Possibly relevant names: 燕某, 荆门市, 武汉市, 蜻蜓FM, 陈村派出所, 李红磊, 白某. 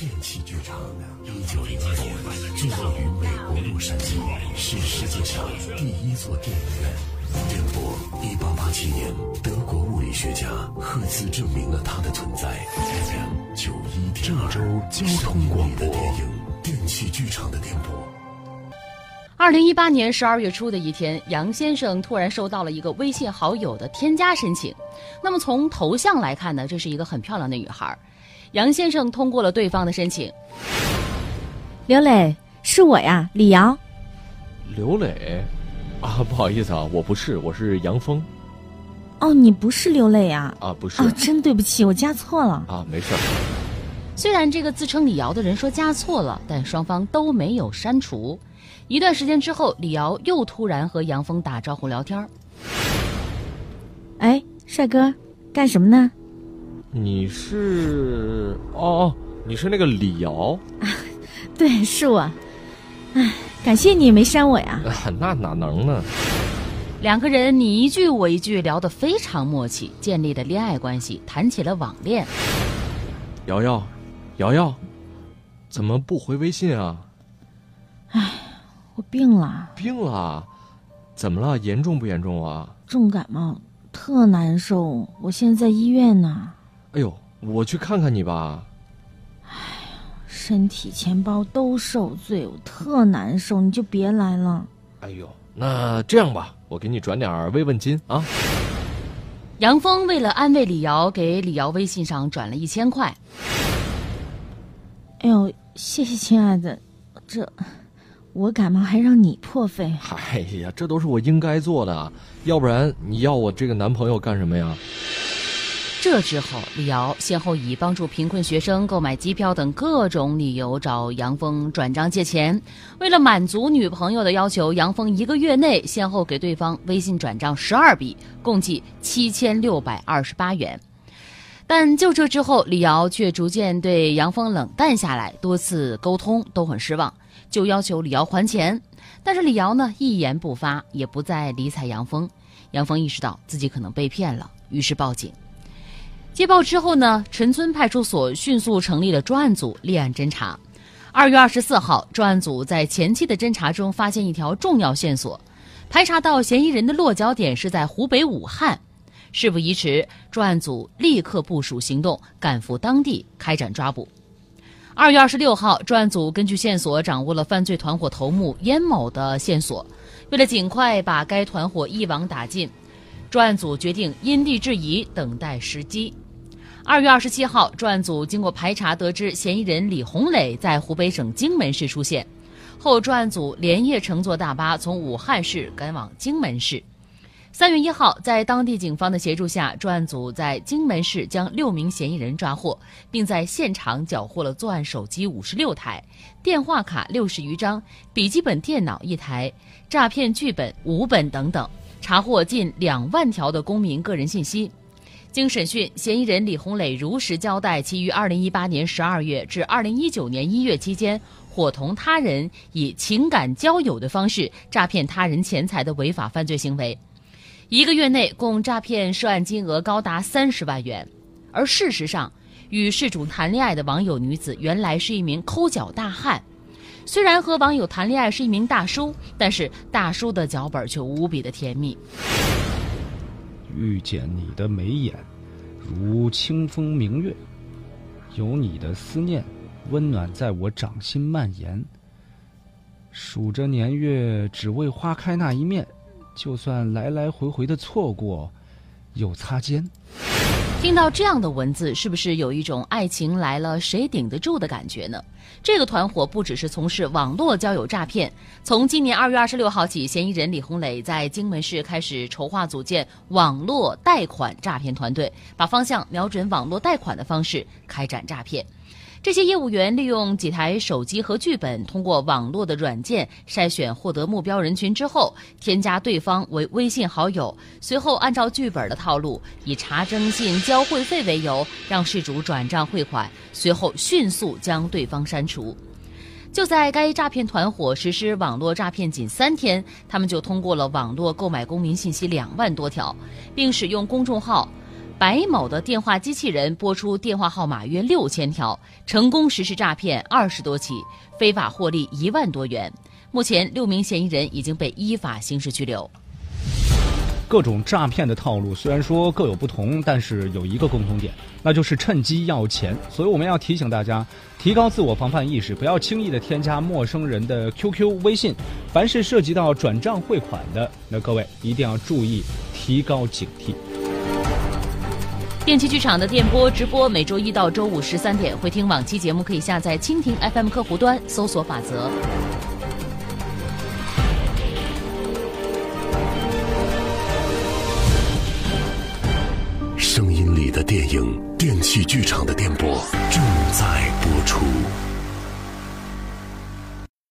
电器剧场1907年制作于美国洛杉矶，是世界上第一座电影院。电波1887年，德国物理学家赫兹证明了它的存在。91.2交通广播电器剧场的电波。2018年12月初的一天，杨先生突然收到了一个微信好友的添加申请。那么从头像来看呢，这是一个很漂亮的女孩。杨先生通过了对方的申请。刘磊，是我呀，李瑶。刘磊，啊，不好意思啊，我不是，我是杨峰。哦，你不是刘磊呀？啊，不是。哦，真对不起，我加错了。啊，没事。虽然这个自称李瑶的人说加错了，但双方都没有删除。一段时间之后，李瑶又突然和杨峰打招呼聊天。哎，帅哥，干什么呢？你是你是那个李瑶啊？对，是我。哎，感谢你没删我呀。那哪能呢？两个人你一句我一句聊得非常默契，建立了恋爱关系，谈起了网恋。瑶瑶，怎么不回微信啊？哎，我病了。病了？怎么了？严重不严重啊？重感冒，特难受，我现在在医院呢。哎呦，我去看看你吧。哎呀，身体钱包都受罪，我特难受，你就别来了。哎呦，那这样吧，我给你转点慰问金啊。杨峰为了安慰李瑶，给李瑶微信上转了1000块。哎呦，谢谢亲爱的，这。我感冒还让你破费？哎呀，这都是我应该做的，要不然你要我这个男朋友干什么呀？这之后，李瑶先后以帮助贫困学生购买机票等各种理由找杨峰转账借钱。为了满足女朋友的要求，杨峰1个月内先后给对方微信转账12笔，共计7628元。但就这之后，李瑶却逐渐对杨峰冷淡下来，多次沟通都很失望。就要求李瑶还钱，但是李瑶呢一言不发，也不再理睬杨峰。杨峰意识到自己可能被骗了，于是报警。接报之后呢，陈村派出所迅速成立了专案组立案侦查。2月24号，专案组在前期的侦查中发现一条重要线索，排查到嫌疑人的落脚点是在湖北武汉。事不宜迟，专案组立刻部署行动，赶赴当地开展抓捕。2月26号，专案组根据线索掌握了犯罪团伙头目燕某的线索。为了尽快把该团伙一网打尽，专案组决定因地制宜，等待时机。2月27号，专案组经过排查，得知嫌疑人李红磊在湖北省荆门市出现。后专案组连夜乘坐大巴从武汉市赶往荆门市。3月1号，在当地警方的协助下，专案组在荆门市将6名嫌疑人抓获，并在现场缴获了作案手机56台、电话卡60余张、笔记本电脑1台、诈骗剧本5本等等，查获近2万条的公民个人信息。经审讯，嫌疑人李红磊如实交代，其于2018年12月至2019年1月期间，伙同他人以情感交友的方式诈骗他人钱财的违法犯罪行为。1个月内共诈骗涉案金额高达30万元，而事实上，与事主谈恋爱的网友女子原来是一名抠脚大汉。虽然和网友谈恋爱是一名大叔，但是大叔的脚本却无比的甜蜜。遇见你的眉眼，如清风明月，有你的思念，温暖在我掌心蔓延。数着年月，只为花开那一面。就算来来回回的错过，有擦肩。听到这样的文字，是不是有一种爱情来了谁顶得住的感觉呢？这个团伙不只是从事网络交友诈骗，从今年2月26号起，嫌疑人李红磊在荆门市开始筹划组建网络贷款诈骗团队，把方向瞄准网络贷款的方式开展诈骗。这些业务员利用几台手机和剧本，通过网络的软件筛选获得目标人群之后，添加对方为微信好友，随后按照剧本的套路，以查征信交会费为由，让事主转账汇款，随后迅速将对方删除。就在该诈骗团伙实施网络诈骗仅3天，他们就通过了网络购买公民信息2万多条，并使用公众号白某的电话机器人拨出电话号码约6000条，成功实施诈骗20多起，非法获利1万多元。目前6名嫌疑人已经被依法刑事拘留。各种诈骗的套路虽然说各有不同，但是有一个共同点，那就是趁机要钱。所以我们要提醒大家，提高自我防范意识，不要轻易的添加陌生人的 QQ、微信。凡是涉及到转账汇款的，那各位一定要注意，提高警惕。电器剧场的电波直播每周一到周五13点，回听往期节目可以下载蜻蜓 FM 客户端，搜索法则。声音里的电影，电器剧场的电波正在